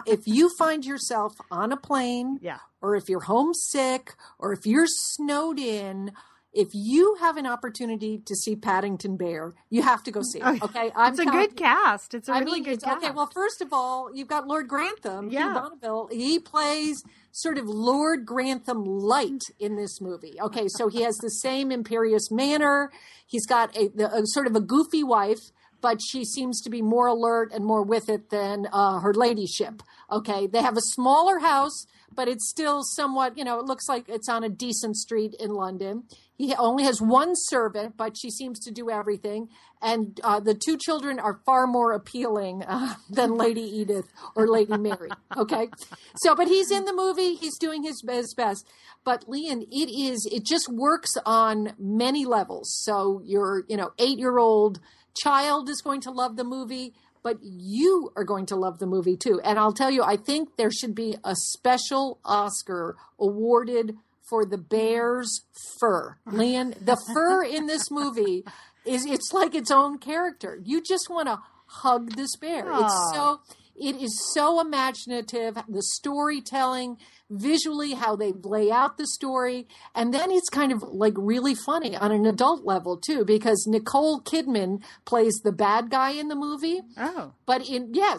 if you find yourself on a plane or if you're homesick or if you're snowed in, if you have an opportunity to see Paddington Bear, you have to go see it. Okay, it's a good cast. It's a really good cast. Okay, well, first of all, you've got Lord Grantham, Hugh Bonneville. He plays sort of Lord Grantham light in this movie. Okay, so he has the same imperious manner. He's got a sort of a goofy wife, but she seems to be more alert and more with it than her ladyship. Okay, they have a smaller house, but it's still somewhat, it looks like it's on a decent street in London. He only has one servant, but she seems to do everything. And the two children are far more appealing than Lady Edith or Lady Mary. Okay. So, but he's in the movie. He's doing his best. But Lianne, it just works on many levels. So your, 8-year-old child is going to love the movie, but you are going to love the movie too. And I'll tell you, I think there should be a special Oscar awarded for the bear's fur. Lianne, the fur in this movie it's like its own character. You just want to hug this bear. Aww. It is so imaginative, the storytelling, visually how they lay out the story, and then it's kind of like really funny on an adult level too, because Nicole Kidman plays the bad guy in the movie. Oh. But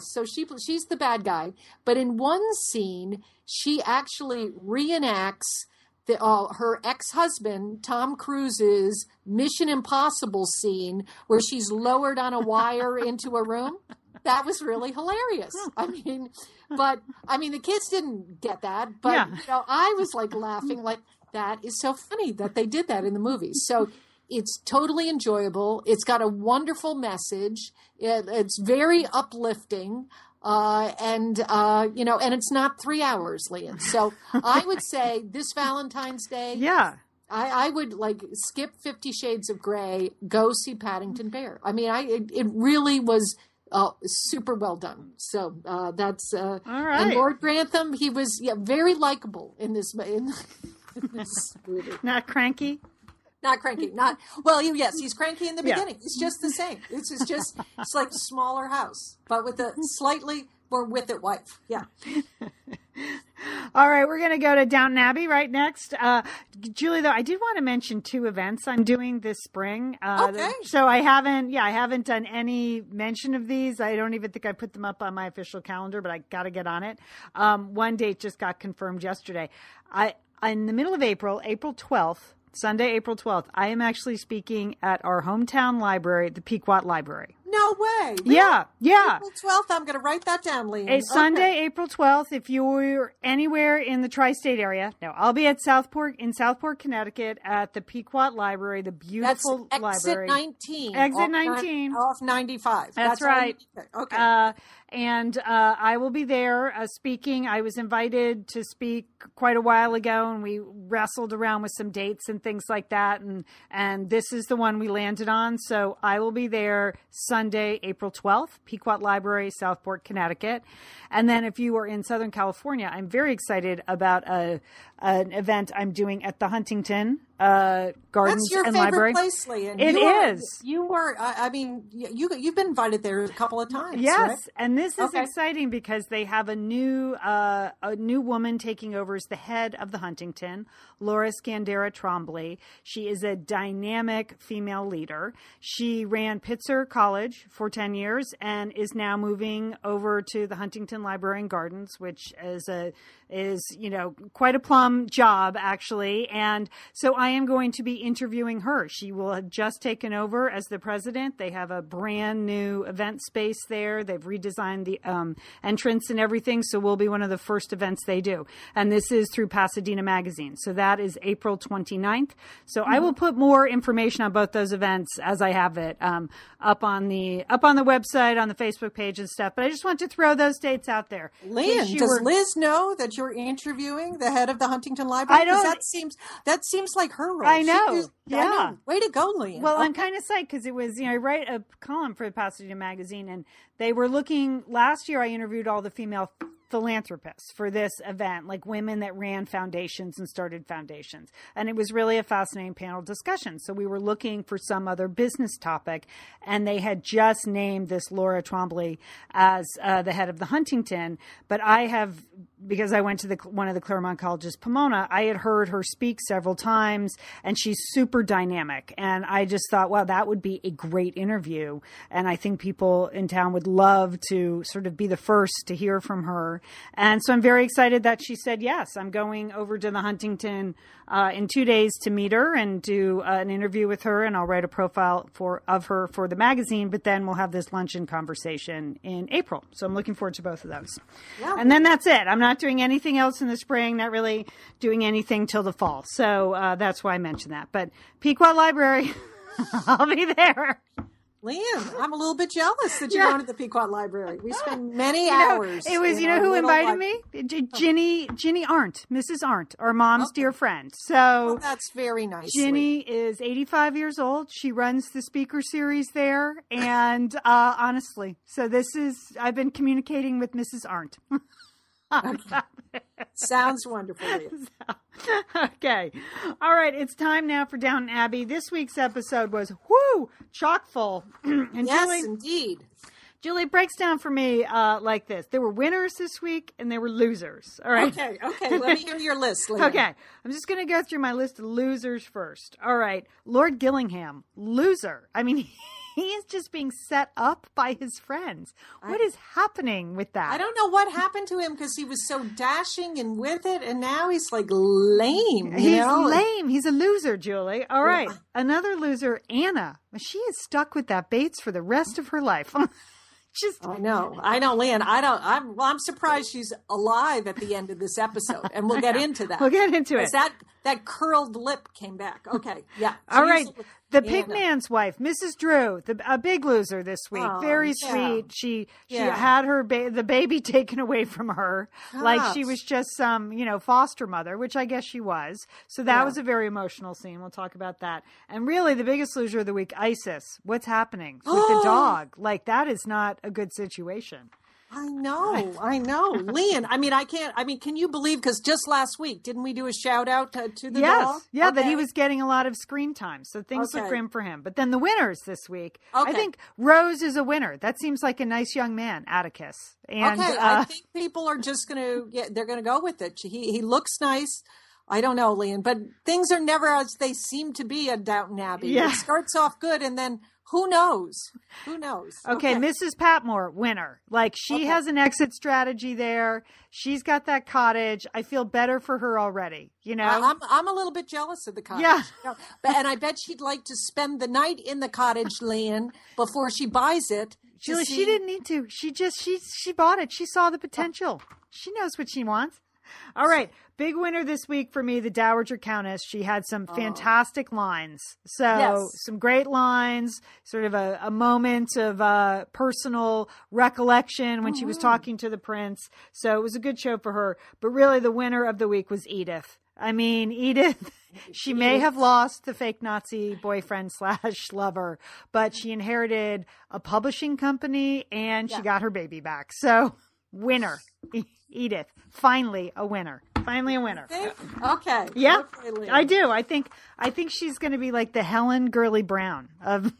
so she's the bad guy, but in one scene she actually reenacts her ex-husband, Tom Cruise's Mission Impossible scene where she's lowered on a wire into a room. That was really hilarious. I mean, the kids didn't get that, but I was like laughing like that is so funny that they did that in the movie. So it's totally enjoyable. It's got a wonderful message. It's very uplifting. And it's not 3 hours, Lianne. So I would say this Valentine's Day, I would skip 50 Shades of Grey, go see Paddington Bear. I mean, it really was super well done. So that's all right. And Lord Grantham, he was very likable in this movie. Not cranky, he's cranky in the beginning. It's just the same. It's like a smaller house, but with a slightly more with it wife. Yeah. All right, we're going to go to Downton Abbey right next. Julie, though, I did want to mention two events I'm doing this spring. Okay. So I haven't done any mention of these. I don't even think I put them up on my official calendar, but I got to get on it. One date just got confirmed yesterday. In the middle of April 12th, Sunday, April 12th, I am actually speaking at our hometown library, the Pequot Library. No way. Really? Yeah. April 12th, I'm going to write that down, Lianne. Sunday, April 12th, if you're anywhere in the tri-state area. No, I'll be at Southport, Connecticut at the Pequot Library, the beautiful library. Exit 19. Off 95. That's right. Okay. And I will be there speaking. I was invited to speak quite a while ago, and we wrestled around with some dates and things like that. And this is the one we landed on. So I will be there Sunday, April 12th, Pequot Library, Southport, Connecticut. And then if you are in Southern California, I'm very excited about an event I'm doing at the Huntington Gardens and Library. That's your favorite place, Lianne. You've been invited there a couple of times. Yes, right? And this is exciting because they have a new woman taking over as the head of the Huntington, Laura Skandera Trombley. She is a dynamic female leader. She ran Pitzer College for 10 years and is now moving over to the Huntington Library and Gardens, which is quite a plum job actually. And so I am going to be interviewing her. She will have just taken over as the president. They have a brand new event space there. They've redesigned the entrance and everything. So we'll be one of the first events they do. And this is through Pasadena Magazine. So that is April 29th. So I will put more information on both those events as I have it up on the website, on the Facebook page and stuff. But I just want to throw those dates out there. Lianne, does Liz know that you're interviewing the head of the Huntington Library? That seems like her role. I know. I know. Way to go, Lianne. Well, okay. I'm kind of psyched because it was, I write a column for the Pasadena Magazine, and they were looking, last year I interviewed all the female philanthropists for this event, like women that ran foundations and started foundations. And it was really a fascinating panel discussion. So we were looking for some other business topic, and they had just named this Laura Trombley as the head of the Huntington. But I have, because I went to one of the Claremont colleges, Pomona, I had heard her speak several times, and she's super dynamic. And I just thought, wow, that would be a great interview. And I think people in town would love to sort of be the first to hear from her. And so I'm very excited that she said yes. I'm going over to the Huntington in 2 days to meet her and do an interview with her, and I'll write a profile of her for the magazine. But then we'll have this luncheon conversation in April. So I'm looking forward to both of those. Yeah. And then that's it. I'm not doing anything else in the spring, not really doing anything till the fall. So that's why I mentioned that. But Pequot Library, I'll be there. Lianne, I'm a little bit jealous that you're going to the Pequot Library. We spent many hours. It was, who invited me? Ginny Arndt, Mrs. Arndt, our mom's dear friend. So that's very nice. Ginny is 85 years old. She runs the speaker series there. And honestly, so I've been communicating with Mrs. Arndt. Okay. Sounds wonderful. Okay. All right. It's time now for Downton Abbey. This week's episode was, chock full. And yes, indeed. Julie breaks down for me like this. There were winners this week and there were losers. All right. Okay. Let me hear your list. Later. Okay. I'm just going to go through my list of losers first. All right. Lord Gillingham, loser. I mean, he is just being set up by his friends. What is happening with that? I don't know what happened to him because he was so dashing and with it, and now he's like lame. He's lame. He's a loser, Julie. All right. Yeah. Another loser, Anna. She is stuck with that Bates for the rest of her life. I know, Lianne. I'm surprised she's alive at the end of this episode, and we'll get into that. We'll get into it. That curled lip came back. Okay, yeah. All right. The pigman's wife, Mrs. Drew, a big loser this week. Very sweet. She had her the baby taken away from her, like she was just some foster mother, which I guess she was. So that was a very emotional scene. We'll talk about that. And really, the biggest loser of the week, Isis. What's happening with the dog? Like that is not a good situation. I know. Lianne, can you believe, because just last week, didn't we do a shout out to the dog? Yes, that he was getting a lot of screen time. So things look grim for him. But then the winners this week, I think Rose is a winner. That seems like a nice young man, Atticus. And, I think people are just going to, they're going to go with it. He looks nice. I don't know, Lianne, but things are never as they seem to be at Downton Abbey. Yeah. It starts off good and then... Who knows? Okay, Mrs. Patmore, winner. Like, she has an exit strategy there. She's got that cottage. I feel better for her already, I'm a little bit jealous of the cottage. Yeah. And I bet she'd like to spend the night in the cottage, Lianne, before she buys it. Julie, she didn't need to. She just, she bought it. She saw the potential. She knows what she wants. All right. Big winner this week for me, the Dowager Countess. She had some fantastic lines. So some great lines, sort of a moment of personal recollection when she was talking to the prince. So it was a good show for her. But really the winner of the week was Edith. I mean, Edith, she may have lost the fake Nazi boyfriend /lover, but she inherited a publishing company and she got her baby back. So winner. Edith, finally a winner. Okay. Yeah, I do. I think she's going to be like the Helen Gurley Brown of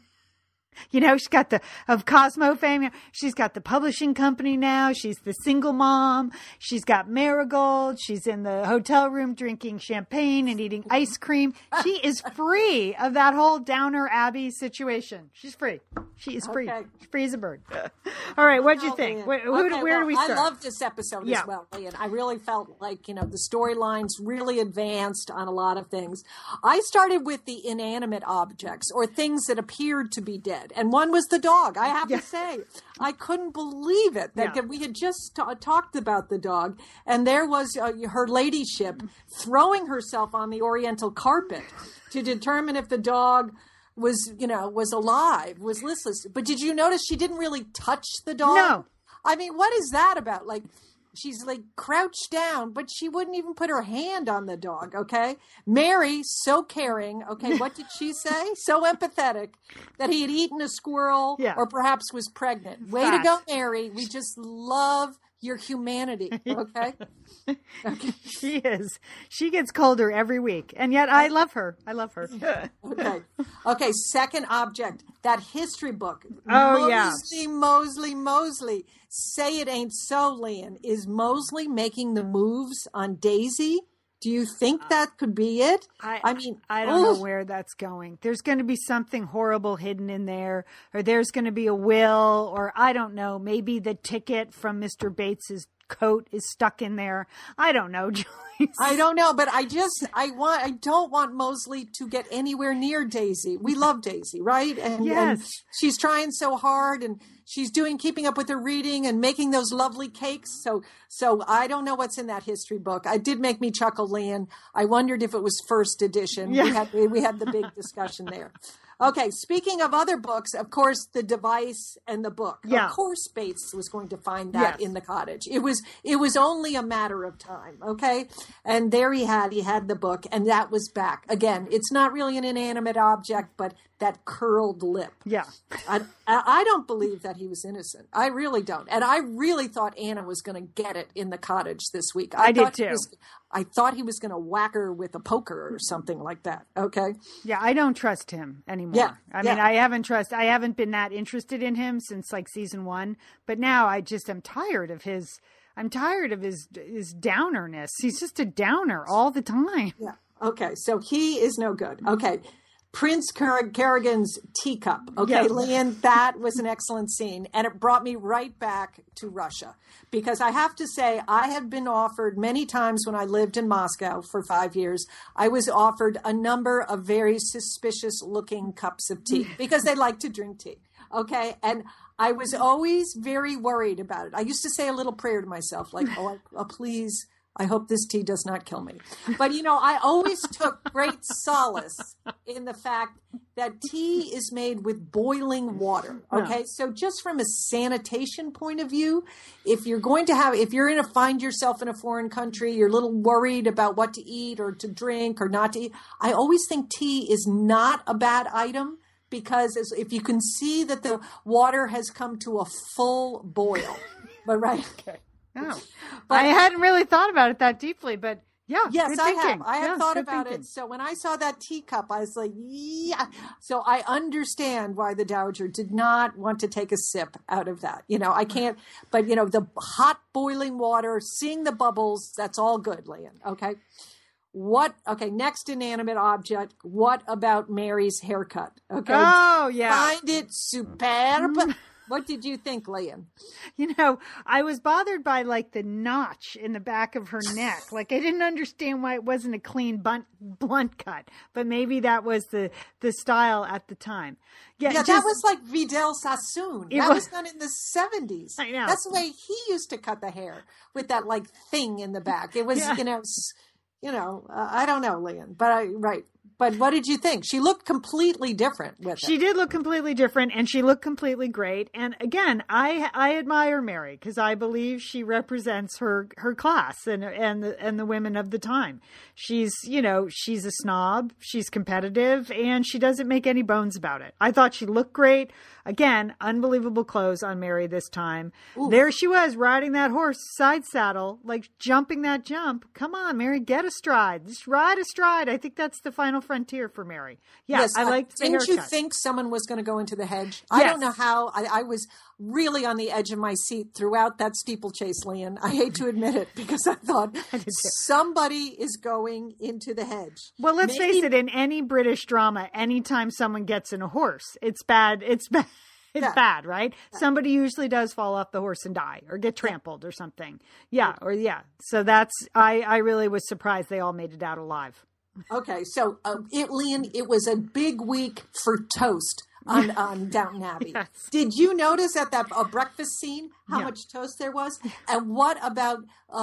You know, she's got the, of Cosmo fame, she's got the publishing company now. She's the single mom. She's got Marigold. She's in the hotel room drinking champagne and eating ice cream. She is free of that whole Downer Abbey situation. She's free. She is free. Okay. She's free as a bird. All right. What'd you think? Where do we start? I loved this episode as well, Lianne. I really felt like, you know, the storylines really advanced on a lot of things. I started with the inanimate objects or things that appeared to be dead. And one was the dog. I have to say, I couldn't believe it that we had just talked about the dog. And there was her ladyship throwing herself on the oriental carpet to determine if the dog was, you know, was alive, was listless. But did you notice she didn't really touch the dog? No. I mean, what is that about? Like, she's like crouched down, but she wouldn't even put her hand on the dog. Okay. Mary, so caring. Okay. What did she say? So empathetic that he had eaten a squirrel or perhaps was pregnant. Way to go, Mary. We just love your humanity. Okay. Okay. She is. She gets colder every week. And yet I love her. I love her. Okay. Okay. Second object, that history book. Oh, Moseley. Say it ain't so, Lianne. Is Moseley making the moves on Daisy? Do you think that could be it? I mean, I don't know where that's going. There's going to be something horrible hidden in there, or there's going to be a will, or I don't know. Maybe the ticket from Mr. Bates's coat is stuck in there. I don't know, Julie. I don't know, but I don't want Moseley to get anywhere near Daisy. We love Daisy, right? And, and she's trying so hard, and she's keeping up with her reading and making those lovely cakes. So I don't know what's in that history book. It did make me chuckle, Lianne. I wondered if it was first edition. Yeah. We had the big discussion there. Okay, speaking of other books, of course, The Device and the book. Yeah. Of course, Bates was going to find that in the cottage. It was only a matter of time, okay? And there he had the book, and that was back. Again, it's not really an inanimate object, but that curled lip. Yeah. I don't believe that he was innocent. I really don't. And I really thought Anna was going to get it in the cottage this week. I did too. I thought he was going to whack her with a poker or something like that. Okay. Yeah, I don't trust him anymore. Yeah, I mean, I haven't been that interested in him since like season 1, but now I just am tired of his. I'm tired of his downerness. He's just a downer all the time. Yeah. Okay. So he is no good. Okay. Prince Kerrigan's teacup. Okay, yes. Lianne, that was an excellent scene. And it brought me right back to Russia. Because I have to say, I had been offered many times when I lived in Moscow for 5 years, I was offered a number of very suspicious looking cups of tea because they like to drink tea. Okay. And I was always very worried about it. I used to say a little prayer to myself, like, oh, please, I hope this tea does not kill me. But, you know, I always took great solace in the fact that tea is made with boiling water. Okay. No. So just from a sanitation point of view, if you're going to find yourself in a foreign country, you're a little worried about what to eat or to drink or not to eat. I always think tea is not a bad item. Because if you can see that the water has come to a full boil, but right. Okay. No, but I hadn't really thought about it that deeply, but yes, I have thought about it. So when I saw that teacup, I was like, yeah. So I understand why the dowager did not want to take a sip out of that. You know, I can't, but you know, the hot boiling water, seeing the bubbles, that's all good, Lianne. Okay. Next inanimate object. What about Mary's haircut? Okay. Oh yeah. Find it superb. What did you think, Lianne? You know, I was bothered by like the notch in the back of her neck. Like I didn't understand why it wasn't a clean blunt cut, but maybe that was the style at the time. Yeah, that was like Vidal Sassoon. That was done in the 70s. I know. That's the way he used to cut the hair with that like thing in the back. It was, I don't know, Lianne, but But what did you think? She looked completely different with it. She did look completely different, and she looked completely great. And again, I admire Mary because I believe she represents her class and the women of the time. She's, you know, she's a snob, she's competitive, and she doesn't make any bones about it. I thought she looked great. Again, unbelievable clothes on Mary this time. Ooh. There she was riding that horse side saddle, like jumping that jump. Come on, Mary, get astride. Just ride astride. I think that's the final frontier for Mary. Yeah, yes, I liked the haircut. Didn't you think someone was going to go into the hedge? Yes. I don't know how. I was really on the edge of my seat throughout that steeplechase, Lianne. I hate to admit it, because I thought somebody is going into the hedge. Well, let's face it, in any British drama, anytime someone gets in a horse, it's bad. It's bad. It's bad, right? Somebody usually does fall off the horse and die or get trampled or something. Yeah. Or So that's, I really was surprised they all made it out alive. Okay. So Lianne, it was a big week for toast on Downton Abbey. Yes. Did you notice at that breakfast scene how much toast there was? And what about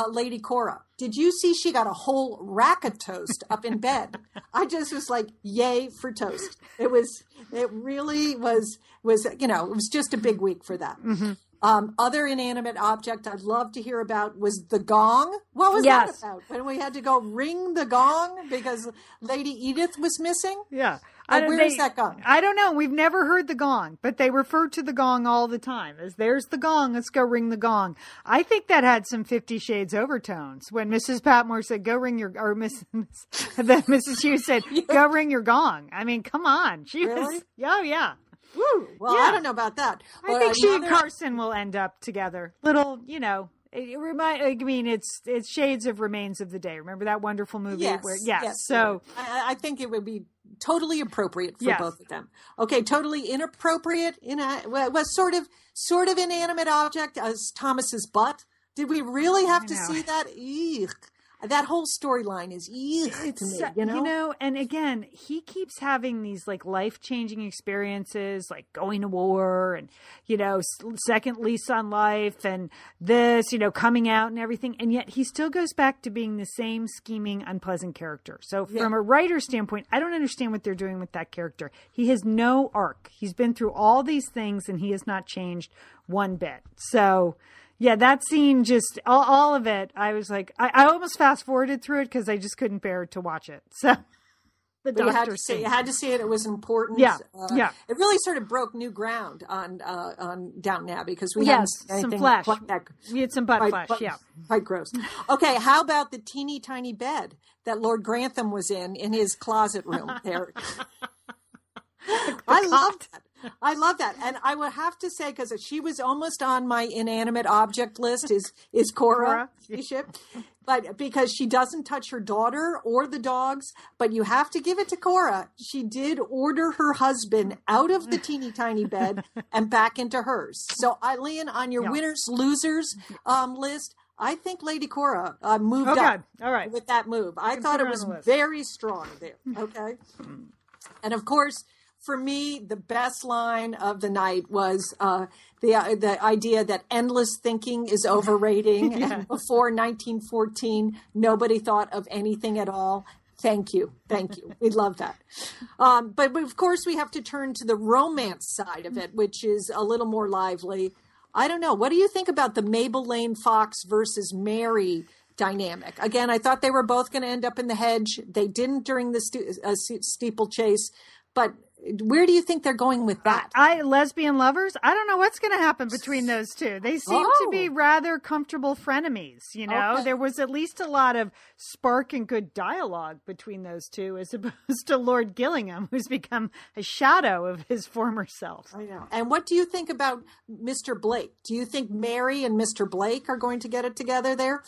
Lady Cora? Did you see she got a whole rack of toast up in bed? I just was like, yay for toast. It really was, you know, it was just a big week for that. Mm-hmm. Other inanimate object I'd love to hear about was the gong. What was that about? When we had to go ring the gong because Lady Edith was missing? Yeah. Where's that gong? I don't know. We've never heard the gong, but they refer to the gong all the time as there's the gong. Let's go ring the gong. I think that had some 50 Shades overtones when Mrs. Patmore said, go ring your, or Mrs. Hughes said, go ring your gong. I mean, come on. She was, oh yeah. Woo. Well, I don't know about that. But I think she and Carson will end up together. Little, you know. It's shades of Remains of the Day. Remember that wonderful movie? Yes. So I think it would be totally appropriate for both of them. Okay, totally inappropriate. Was sort of inanimate object as Thomas's butt. Did we really have to see that? Eek. That whole storyline is easy to me, you know? You know, and again, he keeps having these, like, life-changing experiences, like going to war and, you know, second lease on life and this, you know, coming out and everything. And yet he still goes back to being the same scheming, unpleasant character. So from a writer's standpoint, I don't understand what they're doing with that character. He has no arc. He's been through all these things, and he has not changed one bit. So... yeah, that scene, just all of it. I was like, I almost fast forwarded through it because I just couldn't bear to watch it. So the doctor you had to see it. It was important. Yeah, It really sort of broke new ground on Downton Abbey because we had some flesh. We had some butt flesh. Yeah, quite gross. Okay, how about the teeny tiny bed that Lord Grantham was in his closet room there? I love that. And I would have to say, because she was almost on my inanimate object list is Cora. But because she doesn't touch her daughter or the dogs, but you have to give it to Cora. She did order her husband out of the teeny tiny bed and back into hers. So, Lianne, on your winners, losers list, I think Lady Cora moved up with that move. I thought it was very strong there. Okay. And, of course... for me, the best line of the night was the idea that endless thinking is overrating. And before 1914, nobody thought of anything at all. Thank you. We love that. But, of course, we have to turn to the romance side of it, which is a little more lively. I don't know. What do you think about the Mabel Lane Fox versus Mary dynamic? Again, I thought they were both going to end up in the hedge. They didn't during the steeplechase. But where do you think they're going with that? Lesbian lovers? I don't know what's going to happen between those two. They seem to be rather comfortable frenemies, you know? Okay. There was at least a lot of spark and good dialogue between those two as opposed to Lord Gillingham, who's become a shadow of his former self. I know. And what do you think about Mr. Blake? Do you think Mary and Mr. Blake are going to get it together there?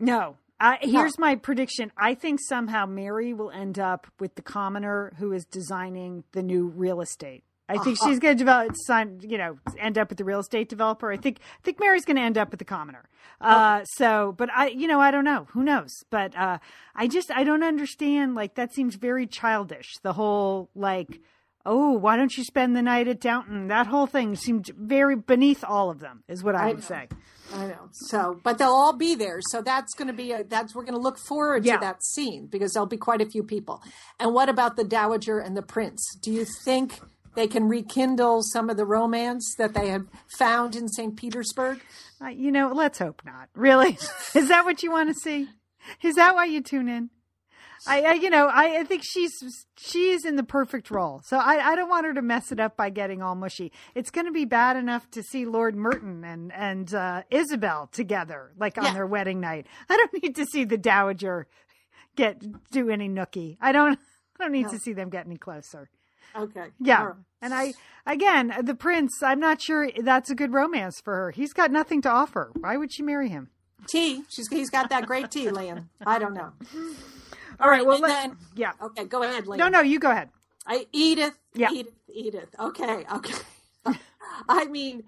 No. Here's my prediction. I think somehow Mary will end up with the commoner who is designing the new real estate. I think she's going to end up with the real estate developer. I think Mary's going to end up with the commoner. But I don't know. Who knows? But I don't understand. Like, that seems very childish. The whole, like, why don't you spend the night at Downton? That whole thing seemed very beneath all of them, is what I would say. I know. So, but they'll all be there. So that's going to be we're going to look forward to that scene because there'll be quite a few people. And what about the Dowager and the Prince? Do you think they can rekindle some of the romance that they had found in St. Petersburg? Let's hope not. Really? Is that what you want to see? Is that why you tune in? I think she is in the perfect role. So I don't want her to mess it up by getting all mushy. It's going to be bad enough to see Lord Merton and Isabel together, like on their wedding night. I don't need to see the Dowager do any nookie. I don't. I don't need to see them get any closer. Okay. Yeah. Right. And again, the prince, I'm not sure that's a good romance for her. He's got nothing to offer. Why would she marry him? Tea. He's got that great tea, Liam. I don't know. All right. Well, then. Yeah. Okay. Go ahead, Liam. No, you go ahead. Edith. Okay. I mean,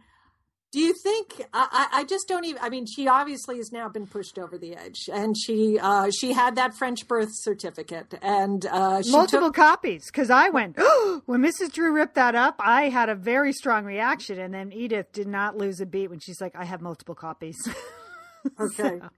do you think, I just don't even, I mean, she obviously has now been pushed over the edge, and she had that French birth certificate, and she multiple copies, because I went, oh, when Mrs. Drew ripped that up, I had a very strong reaction, and then Edith did not lose a beat when she's like, I have multiple copies. Okay. So.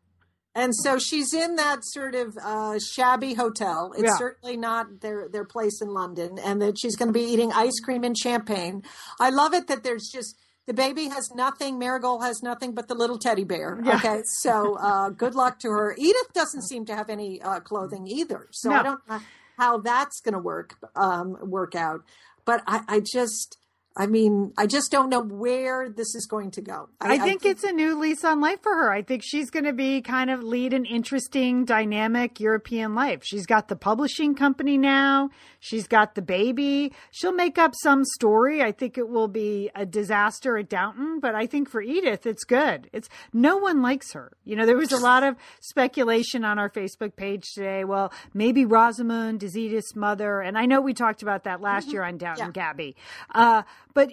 And so she's in that sort of shabby hotel. It's certainly not their place in London, and that she's going to be eating ice cream and champagne. I love it that there's just, the baby has nothing, Marigold has nothing but the little teddy bear. Yeah. Okay, so good luck to her. Edith doesn't seem to have any clothing either, so no. I don't know how that's going to work out. But I just don't know where this is going to go. I think it's a new lease on life for her. I think she's going to be kind of lead an interesting, dynamic European life. She's got the publishing company now. She's got the baby. She'll make up some story. I think it will be a disaster at Downton, but I think for Edith, it's good. It's no one likes her. You know, there was a lot of speculation on our Facebook page today. Well, maybe Rosamund is Edith's mother. And I know we talked about that last year on Downton Abbey. But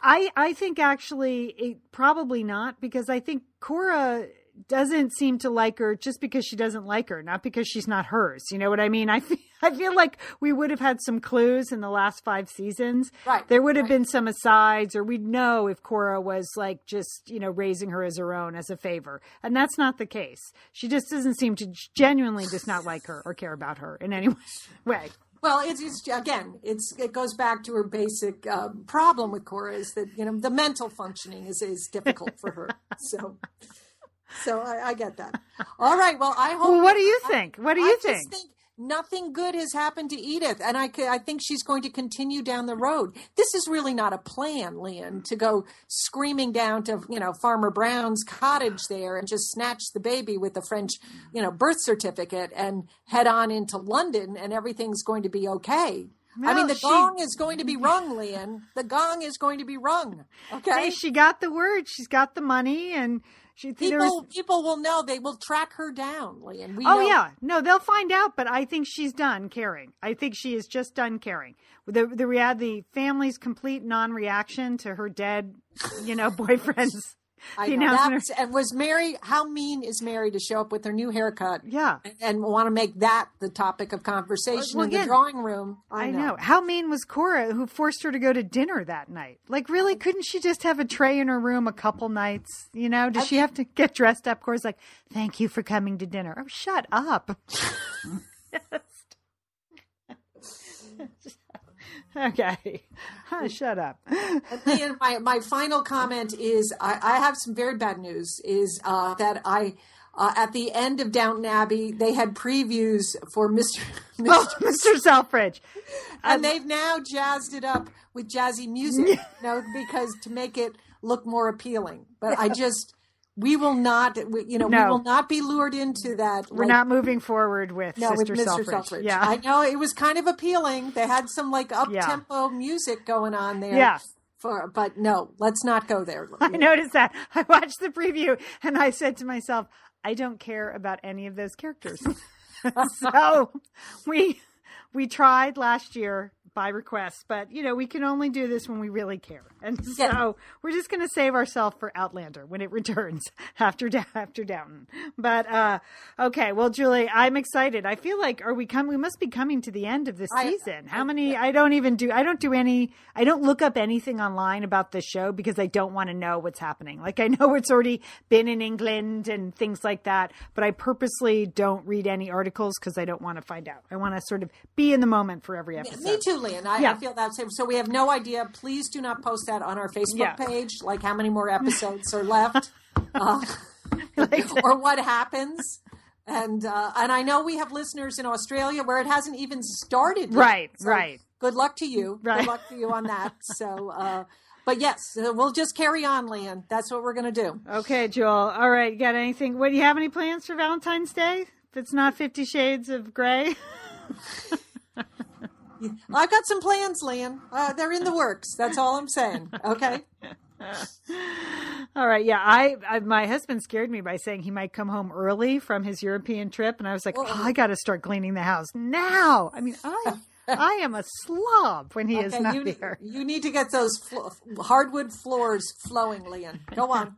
I think actually probably not, because I think Cora doesn't seem to like her just because she doesn't like her, not because she's not hers. You know what I mean? I feel like we would have had some clues in the last 5 seasons. Right. There would have been some asides, or we'd know if Cora was like just, you know, raising her as her own as a favor. And that's not the case. She just doesn't seem to genuinely just not like her or care about her in any way. Well, it goes back to her basic problem with Cora is that, you know, the mental functioning is difficult for her. So I get that. All right. Well, I hope. Well, what do you think? What do you think? I just think nothing good has happened to Edith, and I think she's going to continue down the road. This is really not a plan, Lianne, to go screaming down to, you know, Farmer Brown's cottage there and just snatch the baby with the French, you know, birth certificate and head on into London and everything's going to be okay. No, I mean, the gong is going to be rung, Lianne. The gong is going to be rung. Okay. Hey, she got the word. She's got the money, and people will know. They will track her down, Lianne. No, they'll find out. But I think she's done caring. I think she is just done caring. The family's complete non-reaction to her dead, you know, boyfriend's. I know. How mean is Mary to show up with her new haircut? Yeah, and want to make that the topic of conversation in the drawing room. I know. How mean was Cora, who forced her to go to dinner that night? Like, really, couldn't she just have a tray in her room a couple nights? You know, does she have to get dressed up? Cora's like, "Thank you for coming to dinner." Oh, shut up. Okay. Shut up. And my final comment is I have some very bad news is that I at the end of Downton Abbey, they had previews for Mr. Selfridge. And they've now jazzed it up with jazzy music, you know, because to make it look more appealing. But we will not be lured into that. We're not moving forward with Mr. Selfridge. Yeah. I know it was kind of appealing. They had some like up-tempo music going on there. Yeah. But no, let's not go there. I noticed that. I watched the preview and I said to myself, I don't care about any of those characters. So we tried last year by request, but you know, we can only do this when we really care. And so we're just going to save ourselves for Outlander when it returns after Downton. But, okay. Well, Julie, I'm excited. I feel like, we must be coming to the end of this season. How many, I don't look up anything online about this show because I don't want to know what's happening. Like, I know it's already been in England and things like that, but I purposely don't read any articles because I don't want to find out. I want to sort of be in the moment for every episode. Me too. And I feel that same. So we have no idea. Please do not post that on our Facebook page, like how many more episodes are left or what happens. And I know we have listeners in Australia where it hasn't even started yet. Right. Good luck to you. Right. Good luck to you on that. So, but yes, we'll just carry on, Lianne. That's what we're going to do. Okay, Joel. All right. You got anything? What, do you have any plans for Valentine's Day? If it's not 50 Shades of Grey? I've got some plans, Lianne. They're in the works. That's all I'm saying. Okay. All right. Yeah. I my husband scared me by saying he might come home early from his European trip. And I was like, oh, I got to start cleaning the house now. I mean, I am a slob when he is not here. You need to get those hardwood floors flowing, Lianne. Go on.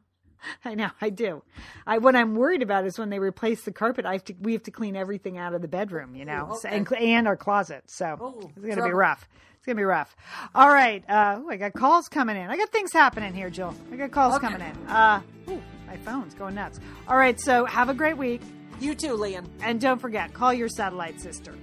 I know, I do. What I'm worried about is when they replace the carpet, we have to clean everything out of the bedroom, you know, okay. and our closet. So it's going to be rough. It's going to be rough. All right. I got calls coming in. I got things happening here, Jill. I got calls coming in. My phone's going nuts. All right. So have a great week. You too, Lianne. And don't forget, call your satellite sister.